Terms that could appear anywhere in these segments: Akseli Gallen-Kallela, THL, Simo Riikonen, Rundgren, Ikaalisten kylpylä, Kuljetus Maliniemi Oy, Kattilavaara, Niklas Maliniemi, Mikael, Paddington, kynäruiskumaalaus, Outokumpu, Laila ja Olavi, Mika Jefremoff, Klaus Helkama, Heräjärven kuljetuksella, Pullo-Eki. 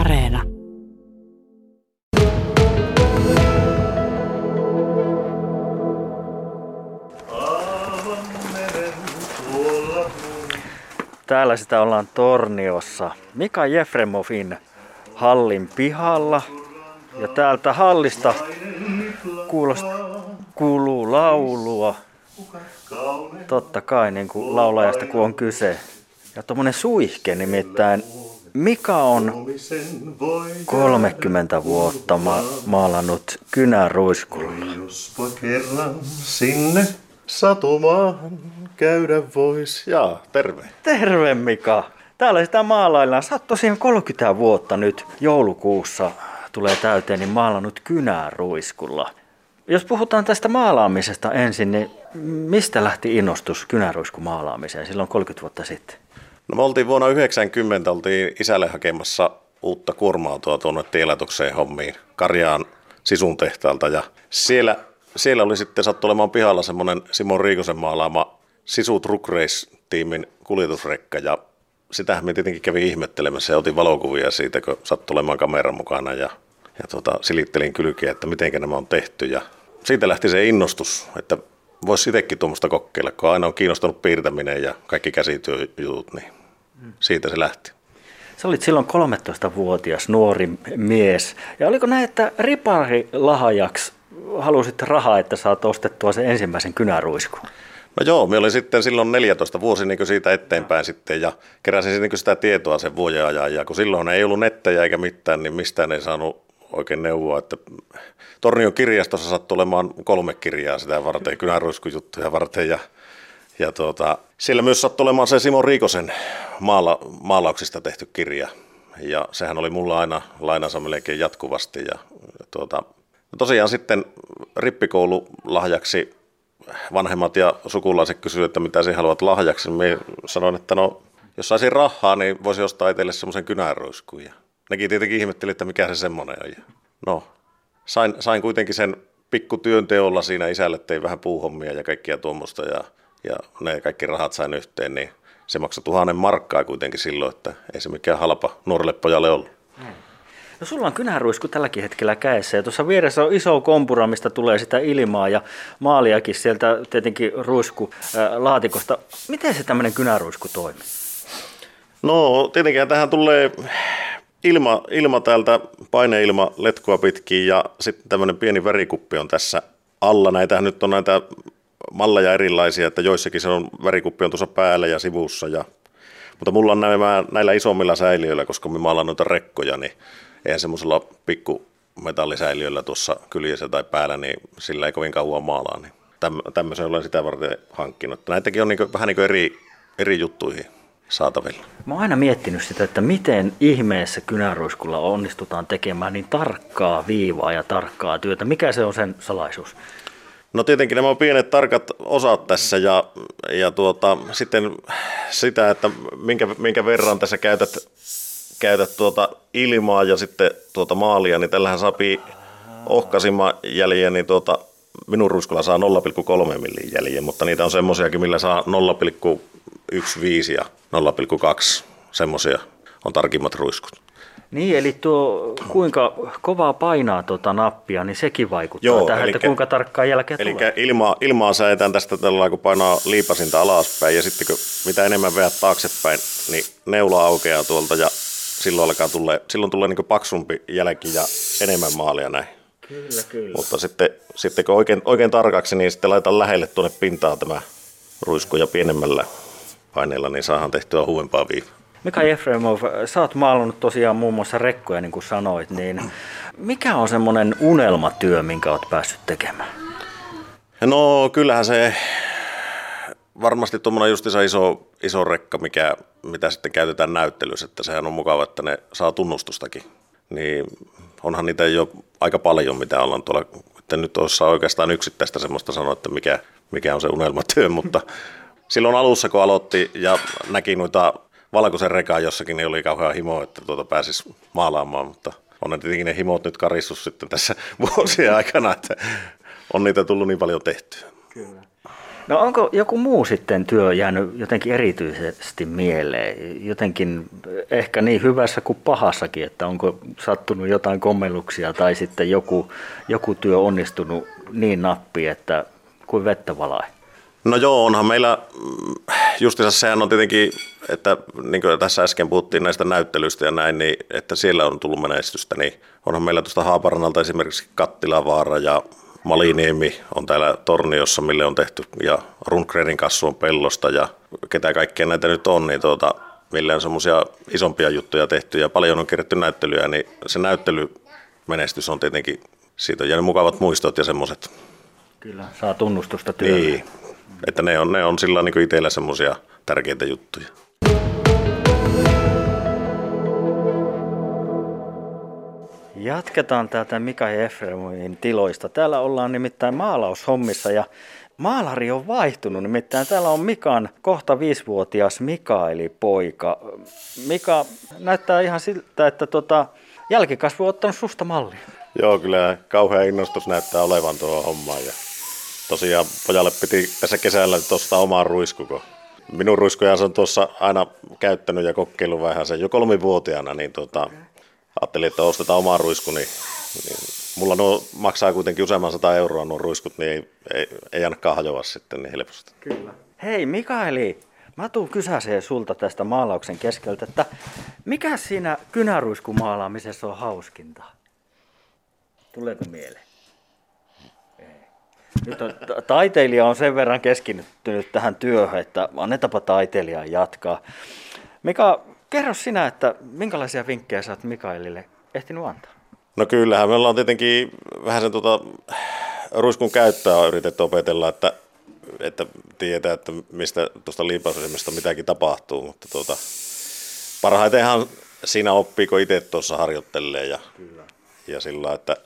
Areena. Täällä sitä ollaan Torniossa, Mika Jefremoffin hallin pihalla. Ja täältä hallista kuuluu laulua. Totta kai niin kuin laulajasta kun on kyse. Ja tommonen suihke nimittäin. Mika on 30 vuotta maalannut kynäruiskulla. Jospa kerran sinne satumaan käydä vois. Jaa, terve. Terve Mika. Täällä sitä maalaillaan. Sä oot tosiaan 30 vuotta nyt joulukuussa tulee täyteen, niin maalannut kynäruiskulla. Jos puhutaan tästä maalaamisesta ensin, niin mistä lähti innostus kynäruiskumaalaamiseen silloin 30 vuotta sitten? No me oltiin vuonna 1990 isälle hakemassa uutta kuorma-autoa tuonne tielatukseen hommiin Karjaan Sisun tehtaalta. Ja siellä oli sitten sattu olemaan pihalla semmoinen Simo Riikosen maalaama Sisu Truck Race -tiimin kuljetusrekka. Ja sitähän me tietenkin kävin ihmettelemässä ja otin valokuvia siitä, kun sattu olemaan kameran mukana. Ja silittelin kylkeä, että miten nämä on tehty. Ja siitä lähti se innostus, että voisi itsekin tuommoista kokeilla, kun aina on kiinnostanut piirtäminen ja kaikki käsityöjutut, niin siitä se lähti. Sä olit silloin 13-vuotias nuori mies. Ja oliko näin, että riparilahajaksi halusit rahaa, että saat ostettua sen ensimmäisen kynäruiskun? No joo, minä olin sitten silloin 14 vuosi niin siitä eteenpäin sitten ja keräsin niin sitä tietoa sen vuoden ajan. Ja kun silloin ei ollut nettejä eikä mitään, niin mistään ei saanut oikein neuvoa, että Tornion kirjastossa sattui olemaan 3 kirjaa sitä varten, kynäruiskujuttuja varten ja siellä myös sattui olemaan se Simo Riikosen maalauksista tehty kirja ja sehän oli mulla aina lainansa melkein jatkuvasti ja tosiaan sitten rippikoulu lahjaksi vanhemmat ja sukulaiset kysyivät, että mitä sinä haluat lahjaksi, niin sanoin, että no jos saisin rahaa, niin voisi ostaa itselle semmoisen kynäruiskun. Nekin tietenkin ihmetteli, että mikä se semmoinen on. No, sain kuitenkin sen pikkutyönteolla siinä isälle, tein vähän puuhommia ja kaikkia tuommoista ja ne kaikki rahat sain yhteen, niin se maksoi 1 000 markkaa kuitenkin silloin, että ei se mikään halpa nuorelle pojalle ollut. No sulla on kynäruisku tälläkin hetkellä kädessä ja tuossa vieressä on iso kompura, mistä tulee sitä ilmaa ja maaliakin sieltä tietenkin ruiskulaatikosta. Miten se tämmöinen kynäruisku toimii? No tietenkin tähän tulee Ilma täältä, paineilma letkua pitkin ja sitten tämmöinen pieni värikuppi on tässä alla. Näitähän nyt on näitä malleja erilaisia, että joissakin se on värikuppi on tuossa päällä ja sivussa. Mutta mulla on näillä isommilla säiliöillä, koska me maalaan noita rekkoja, niin eihän semmoisella pikkumetallisäiliöllä tuossa kyljessä tai päällä, niin sillä ei kovin kauan maalaa. Niin tämmöisen olen sitä varten hankkinut. Näitäkin on vähän niin kuin eri juttuihin saatavilla. Mä oon aina miettinyt sitä, että miten ihmeessä kynäruiskulla onnistutaan tekemään niin tarkkaa viivaa ja tarkkaa työtä. Mikä se on sen salaisuus? No tietenkin nämä on pienet tarkat osat tässä ja sitten sitä, että minkä verran tässä käytät ilmaa ja sitten maalia, niin tällähän sapii ohkasimman jäljen, niin minun ruiskulla saa 0,3 millin jäljen, mutta niitä on semmoisiakin, millä saa 0,15 ja 0,2, semmoisia on tarkimmat ruiskut. Niin, eli tuo kuinka kovaa painaa nappia, niin sekin vaikuttaa tähän, että kuinka tarkkaan jälkeen eli tulee. Eli ilmaa säetään tästä tällä, kun painaa liipasinta alaspäin ja sitten kun mitä enemmän veät taaksepäin, niin neula aukeaa tuolta ja silloin tulee niin kuin paksumpi jälki ja enemmän maalia näin. Kyllä. Mutta sitten kun oikein tarkaksi, niin sitten laitan lähelle tuonne pintaan tämä ruisku ja pienemmällä paineilla, niin saadaan tehtyä huoempaa viivaa. Mika Jefremoff, sä oot maalannut tosiaan muun muassa rekkoja, niin kuin sanoit, niin mikä on semmoinen unelmatyö, minkä oot päässyt tekemään? No kyllähän se varmasti tuommoinen justiinsa iso rekka, mitä sitten käytetään näyttelyssä, että sehän on mukava, että ne saa tunnustustakin. Niin onhan niitä jo aika paljon, mitä ollaan tuolla, että nyt osaa oikeastaan yksittäistä semmoista sanoa, että mikä on se unelmatyö, mutta silloin alussa, kun aloitti ja näki noita valkoisen rekaa jossakin, niin oli kauhean himo, että pääsisi maalaamaan, mutta on tietenkin ne himot nyt karissut sitten tässä vuosien aikana, että on niitä tullut niin paljon tehtyä. Kyllä. No onko joku muu sitten työ jäänyt jotenkin erityisesti mieleen? Jotenkin ehkä niin hyvässä kuin pahassakin, että onko sattunut jotain kommelluksia tai sitten joku työ onnistunut niin nappi, että kuin vettä valaa? No joo, onhan meillä, justiinsa sehän on tietenkin, että niin kuin tässä äsken puhuttiin näistä näyttelyistä ja näin, niin että siellä on tullut menestystä, niin onhan meillä tuosta Haaparannalta esimerkiksi Kattilavaara ja Maliniemi on täällä Torniossa, mille on tehty, ja Rundgrenin kasvu on Pellosta, ja ketä kaikkea näitä nyt on, niin mille on semmoisia isompia juttuja tehty, ja paljon on kirjattu näyttelyjä, niin se näyttelymenestys on tietenkin, siitä on jäänyt mukavat muistot ja semmoiset. Kyllä, saa tunnustusta työlle. Niin, että ne on sillä niin kuin itsellä semmoisia tärkeitä juttuja. Jatketaan täältä Mika Jefremoffin tiloista. Täällä ollaan nimittäin maalaushommissa ja maalari on vaihtunut. Nimittäin täällä on Mikan kohta 5-vuotias Mikaeli poika. Mika näyttää ihan siltä, että jälkikasvu on ottanut susta mallia. Joo, kyllä kauhean innostus näyttää olevan tuohon hommaan. Ja tosiaan pojalle piti tässä kesällä tuosta omaa ruiskuko. Minun ruiskuja on tuossa aina käyttänyt ja kokeillut vähän sen jo 3-vuotiaana, niin ajattelin, että ostetaan oma ruisku, niin mulla maksaa kuitenkin useamman 100 euroa nuo ruiskut, niin ei ainakaan hajoa sitten niin helposti. Kyllä. Hei Mikaeli, mä tuun kysäseen sulta tästä maalauksen keskeltä, että mikä siinä kynäruiskumaalaamisessa on hauskinta? Tuleeko mieleen? Ei. Nyt taiteilija on sen verran keskittynyt tähän työhön, että annetaanpa taiteilijaa jatkaa. Mika, kerro sinä, että minkälaisia vinkkejä sä oot Mikaelille ehtinyt antaa? No kyllähän me ollaan tietenkin vähän sen ruiskun käyttöä yritetty opetella, että tietää, että mistä tuosta liipausasemasta mitäkin tapahtuu. Mutta parhaitenhan siinä oppii, kun itse tuossa harjoittelee ja sillä, että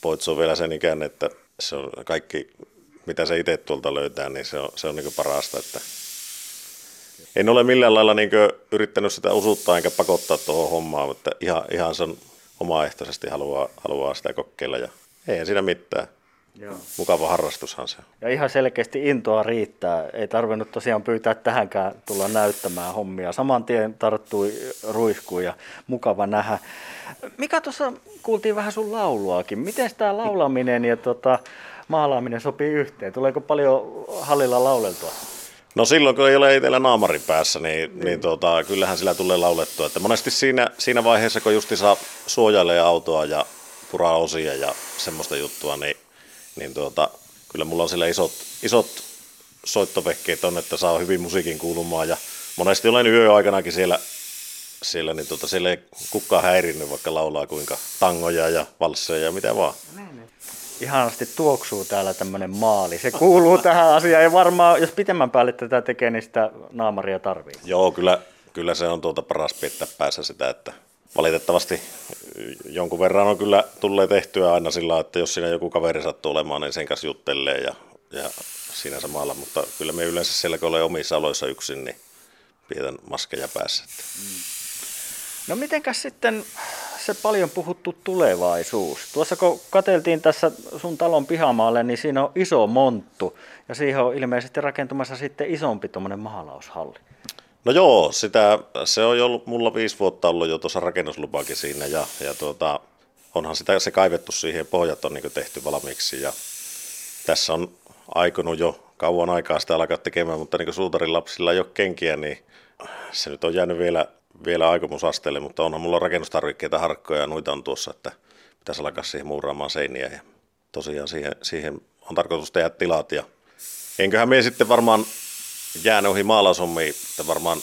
poitsu on vielä sen ikään, että se on kaikki, mitä se itse tuolta löytää, niin se on niin parasta, että en ole millään lailla yrittänyt sitä usuttaa enkä pakottaa tuohon hommaan, mutta ihan sen omaehtoisesti haluaa sitä kokeilla ja ei siinä mitään. Joo. Mukava harrastushan se. Ja ihan selkeästi intoa riittää. Ei tarvinnut tosiaan pyytää tähänkään tulla näyttämään hommia. Saman tien tarttui ruiskuun ja mukava nähdä. Mika, tuossa kuultiin vähän sun lauluakin. Miten tämä laulaminen ja maalaaminen sopii yhteen? Tuleeko paljon hallilla lauleltua? No silloin, kun ei ole itsellä naamari päässä, niin kyllähän sillä tulee laulettua. Että monesti siinä vaiheessa, kun justi saa suojailee autoa ja puraa osia ja semmoista juttua, niin kyllä mulla on siellä isot soittovehkeet on, että saa hyvin musiikin kuulumaan. Ja monesti olen yöaikanakin siellä ei kukaan häirinnyt, vaikka laulaa kuinka tangoja ja valsseja ja mitä vaan. Ihanasti tuoksuu täällä tämmöinen maali. Se kuuluu tähän asiaan ja varmaan, jos pitemmän päälle tätä tekee, niin sitä naamaria tarvii. Joo, kyllä se on paras pitää päässä sitä, että valitettavasti jonkun verran on kyllä tulee tehtyä aina sillä, että jos siinä joku kaveri sattuu olemaan, niin sen kanssa juttelee ja siinä samalla. Mutta kyllä me yleensä siellä, kun olen omissa aloissa yksin, niin pidetään maskeja päässä. No mitenkäs sitten se paljon puhuttu tulevaisuus? Tuossa kun katseltiin tässä sun talon pihamaalle, niin siinä on iso monttu ja siihen on ilmeisesti rakentumassa sitten isompi tuommoinen maalaushalli. No joo, se on ollut mulla 5 vuotta ollut jo tuossa rakennuslupakin siinä ja onhan se kaivettu siihen, pohjat on niin tehty valmiiksi ja tässä on aikonut jo kauan aikaa sitä alkaa tekemään, mutta niin suutarin lapsilla ei ole kenkiä, niin se nyt on jäänyt vielä aikomusasteelle, mutta onhan mulla rakennustarvikkeita, harkkoja ja noita on tuossa, että pitäisi alkaa siihen muuraamaan seiniä ja tosiaan siihen on tarkoitus tehdä tilat ja enköhän me sitten varmaan jää noihin maalaushommiin, että varmaan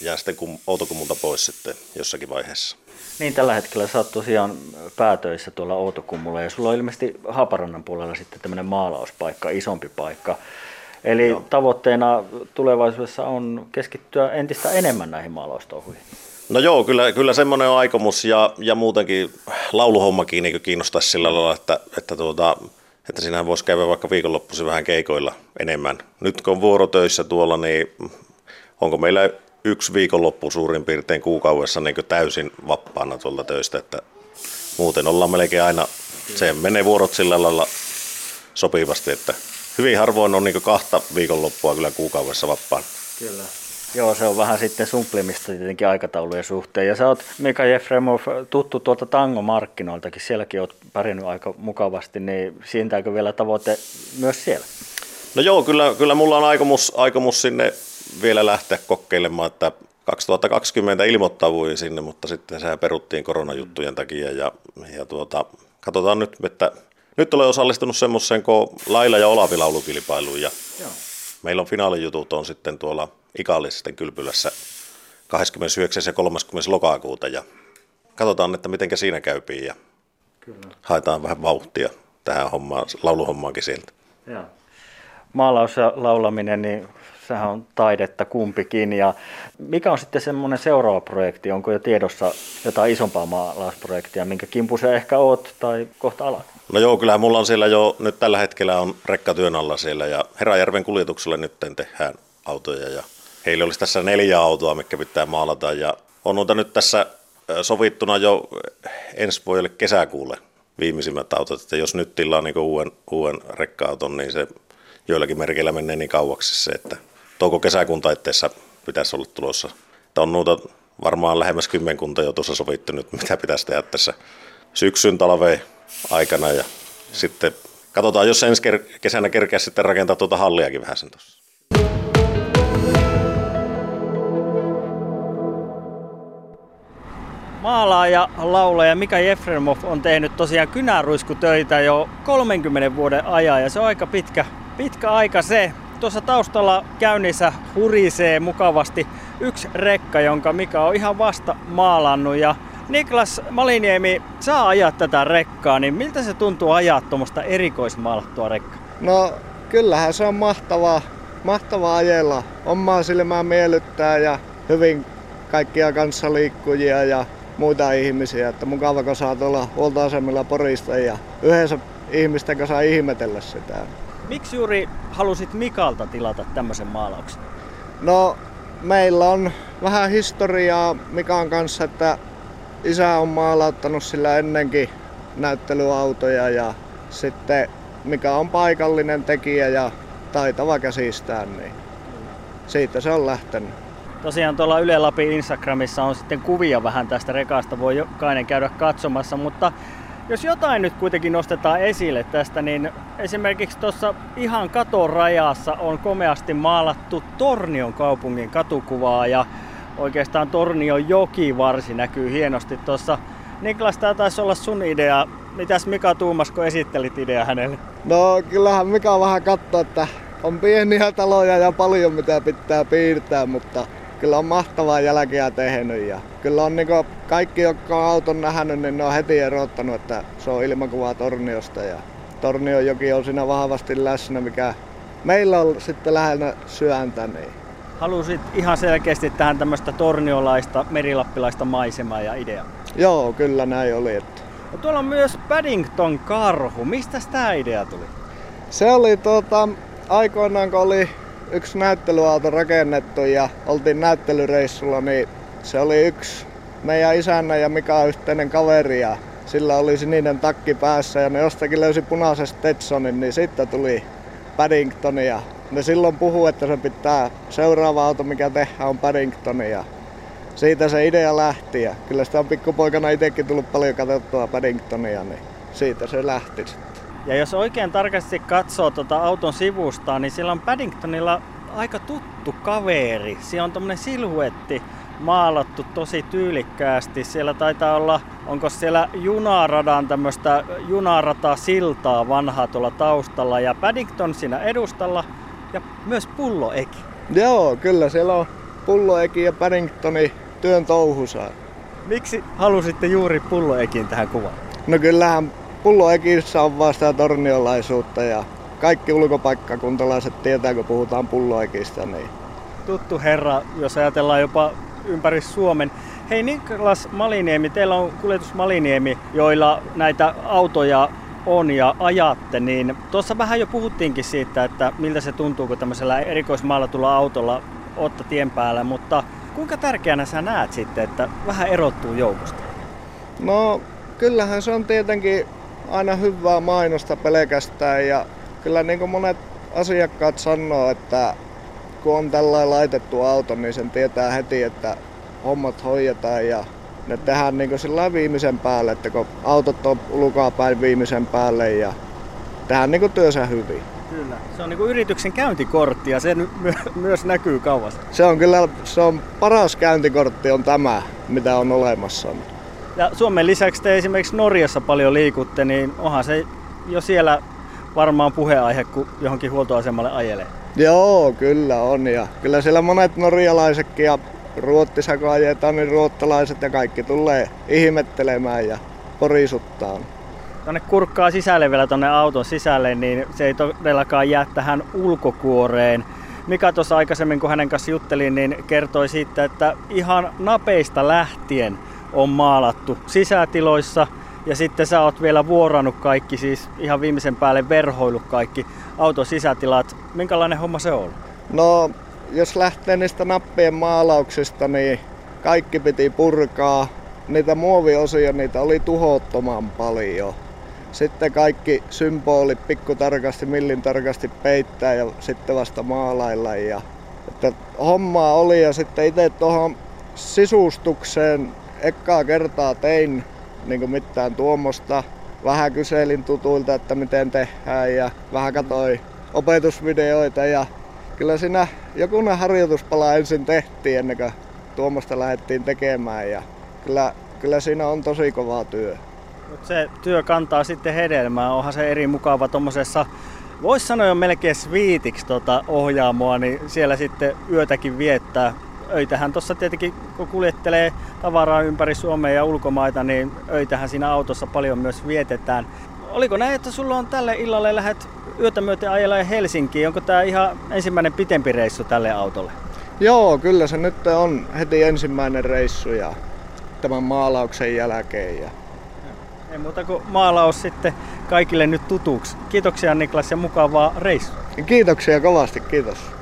jää sitten Outokummulta pois sitten jossakin vaiheessa. Niin tällä hetkellä sä oot tosiaan päätöissä tuolla Outokummulla ja sulla on ilmeisesti Haaparannan puolella sitten tämmöinen maalauspaikka, isompi paikka. Eli joo, tavoitteena tulevaisuudessa on keskittyä entistä enemmän näihin maalaustouhuihin. No joo, kyllä semmoinen on aikomus ja muutenkin lauluhommakin niin kiinnostaisi sillä lailla, että siinähän voisi käydä vaikka viikonloppuisin vähän keikoilla enemmän. Nyt kun on vuorotöissä tuolla, niin onko meillä 1 viikonloppu suurin piirtein kuukaudessa niin täysin vapaana tuolta töistä, että muuten ollaan melkein aina, se menee vuorot sillä lailla sopivasti, että hyvin harvoin on niin kahta viikonloppua kyllä kuukaudessa vapaan. Kyllä. Joo, se on vähän sitten sumplimista tietenkin aikataulujen suhteen. Ja sä oot, Mika Jefremoff, tuttu tuolta tangomarkkinoiltakin. Sielläkin oot pärjännyt aika mukavasti, niin siintääkö vielä tavoite myös siellä? No joo, kyllä mulla on aikomus sinne vielä lähteä kokeilemaan, että 2020 ilmoittauduin sinne, mutta sitten se peruttiin koronajuttujen takia ja katsotaan nyt, että nyt olen osallistunut semmoiseen kuin Laila ja Olavi -laulukilpailuun ja joo. Meillä on finaalijutut on sitten tuolla Ikaalisten kylpylässä 29. ja 30. lokakuuta ja katsotaan, että mitenkä siinä käypii ja kyllä. Haetaan vähän vauhtia tähän hommaan, lauluhommaankin sieltä. Joo. Maalaus ja laulaminen, niin sehän on taidetta kumpikin. Ja mikä on sitten semmoinen seuraava projekti? Onko jo tiedossa jotain isompaa maalausprojektia, minkä kimpu sä ehkä oot tai kohta alat? No joo, kyllähän mulla on siellä jo nyt tällä hetkellä on rekkatyön alla siellä ja Heräjärven kuljetuksella nyt tehdään autoja. Ja heillä olisi tässä 4 autoa, mitkä pitää maalata ja on noita nyt tässä sovittuna jo ensi vuodelle kesäkuulle viimeisimmät autot. Että jos nyt tilaa niin uuden rekka-auton, niin se joillakin merkeillä menee niin kauaksi se, että touko-kesäkuun taitteessa pitäisi olla tulossa. Tämä on noita varmaan lähemmäs 10 jo tuossa sovittu nyt, mitä pitäisi tehdä tässä syksyn talveen aikana. Ja sitten katsotaan, jos ensi kesänä kerkeä sitten rakentaa tuota halliakin vähän sen tuossa. Maalaaja, laulaja Mika Jefremoff on tehnyt tosiaan kynäruiskutöitä jo 30 vuoden ajan ja se on aika pitkä aika se. Tuossa taustalla käynnissä hurisee mukavasti yksi rekka, jonka Mika on ihan vasta maalannut. Ja Niklas Maliniemi, saa ajaa tätä rekkaa, niin miltä se tuntuu ajaa tuommoista erikoismaalattua rekkaa? No kyllähän se on mahtavaa ajella. Omaa silmää miellyttää ja hyvin kaikkia kanssaliikkujia ja muita ihmisiä. Että mukava, kun saa tuolla huoltoasemilla Porista ja yhdessä ihmisten kanssa saa ihmetellä sitä. Miksi juuri halusit Mikalta tilata tämmöisen maalauksen? No, meillä on vähän historiaa Mikan kanssa, että isä on maalauttanut sillä ennenkin näyttelyautoja ja sitten Mika on paikallinen tekijä ja taitava käsistään, niin siitä se on lähtenyt. Tosiaan tuolla Yle Lapin Instagramissa on sitten kuvia vähän tästä rekasta, voi jokainen käydä katsomassa, mutta jos jotain nyt kuitenkin nostetaan esille tästä, niin esimerkiksi tuossa ihan katorajassa on komeasti maalattu Tornion kaupungin katukuvaa ja oikeastaan Tornion jokivarsi näkyy hienosti tuossa. Niklas, tämä taisi olla sun idea. Mitäs Mika tuumas, kun esittelit idea hänelle? No kyllähän Mika vähän katsoo, että on pieniä taloja ja paljon mitä pitää piirtää, mutta kyllä on mahtavaa jälkeä tehnyt ja kyllä on niin kaikki, jotka on auton nähnyt, niin ne on heti erottanut, että se on ilmakuvaa Torniosta ja Tornionjoki on siinä vahvasti läsnä, mikä meillä on sitten lähellä syöntä. Niin. Halusit ihan selkeästi tähän tämmöistä torniolaista, merilappilaista maisemaa ja ideaa? Joo, kyllä näin oli. Että. No, tuolla on myös Paddington karhu. Mistäs tää idea tuli? Se oli aikoinaan, kun oli yksi näyttelyauto rakennettu ja oltiin näyttelyreissulla, niin se oli yksi meidän isänä ja Mika yhteinen kaveri ja sillä oli sininen takki päässä ja ne jostakin löysi punaisen Stetsonin, niin sitten tuli Paddington ja ne silloin puhuu, että se pitää seuraava auto, mikä tehdään, on Paddington ja siitä se idea lähti ja kyllä sitä on pikkupoikana itsekin tullut paljon katsottua Paddingtonia, niin siitä se lähti sitten. Ja jos oikein tarkasti katsoo auton sivusta, niin sillä on Paddingtonilla aika tuttu kaveri. Siellä on tommonen silhuetti maalattu tosi tyylikkäästi. Siellä taitaa olla, onko siellä junaradan tämmöistä junaratasiltaa vanhaa tuolla taustalla. Ja Paddington siinä edustalla ja myös Pullo-Eki. Joo, kyllä siellä on Pullo-Eki ja Paddingtoni työn touhussa. Miksi halusitte juuri Pullo-Ekin tähän kuvaan? No kyllähän Pullo-Ekissä on vaan sitä torniolaisuutta ja kaikki ulkopaikkakuntalaiset tietää, kun puhutaan Pullo-Ekistä. Niin. Tuttu herra, jos ajatellaan jopa ympäri Suomen. Hei Niklas Maliniemi, teillä on Kuljetus Maliniemi, joilla näitä autoja on ja ajatte. Niin tuossa vähän jo puhuttiinkin siitä, että miltä se tuntuu, kun tämmöisellä erikoismaalatulla autolla otta tien päällä. Mutta kuinka tärkeänä sä näet sitten, että vähän erottuu joukosta? No kyllähän se on tietenkin aina hyvää mainosta pelkästään ja kyllä niin kuin monet asiakkaat sanoo, että kun on tällainen laitettu auto, niin sen tietää heti, että hommat hoidetaan ja ne tehdään niin kuin viimeisen päälle, että kun autot on lukapäin viimeisen päälle ja tehdään niin kuin työnsä hyvin. Kyllä. Se on niin kuin yrityksen käyntikortti ja sen myös näkyy kauas. Se on kyllä paras käyntikortti on tämä, mitä on olemassa. Ja Suomen lisäksi te esimerkiksi Norjassa paljon liikutte, niin onhan se jo siellä varmaan puheenaihe, kun johonkin huoltoasemalle ajelee. Joo, kyllä on. Ja kyllä siellä monet norjalaisetkin ja Ruotsissa kun ajetaan, niin ruottalaiset ja kaikki tulee ihmettelemään ja porisuttaa. Tuonne kurkkaa sisälle vielä tuonne auton sisälle, niin se ei todellakaan jää tähän ulkokuoreen. Mika tuossa aikaisemmin, kun hänen kanssa juttelin, niin kertoi siitä, että ihan napeista lähtien on maalattu sisätiloissa. Ja sitten sä oot vielä vuorannut kaikki, siis ihan viimeisen päälle verhoillut kaikki auton sisätilat. Minkälainen homma se on? No, jos lähtee niistä nappien maalauksista, niin kaikki piti purkaa. Niitä muoviosia, niitä oli tuhottoman paljon. Sitten kaikki symbolit pikkutarkasti, millintarkasti peittää ja sitten vasta maalailla. Ja, että hommaa oli ja sitten itse tuohon sisustukseen ekkaa kertaa tein niin kuin mitään tuommoista. Vähän kyselin tutuilta, että miten tehdään ja vähän katsoin opetusvideoita. Ja kyllä siinä jokunen harjoituspala ensin tehtiin ennen kuin tuommoista lähdettiin tekemään. Ja kyllä siinä on tosi kovaa työ. Mut se työ kantaa sitten hedelmää. Onhan se eri mukava tuommoisessa, voisi sanoa jo melkein sviitiksi ohjaamoa, niin siellä sitten yötäkin viettää. Öitähän tuossa tietenkin, kun kuljettelee tavaraa ympäri Suomea ja ulkomaita, niin öitähän siinä autossa paljon myös vietetään. Oliko näin, että sulla on tälle illalle lähdet yötä myöten ajelee Helsinkiin? Onko tämä ihan ensimmäinen pitempi reissu tälle autolle? Joo, kyllä se nyt on heti ensimmäinen reissu ja tämän maalauksen jälkeen. Ei muuta kuin maalaus sitten kaikille nyt tutuksi. Kiitoksia Niklas ja mukavaa reissua. Kiitoksia kovasti, kiitos.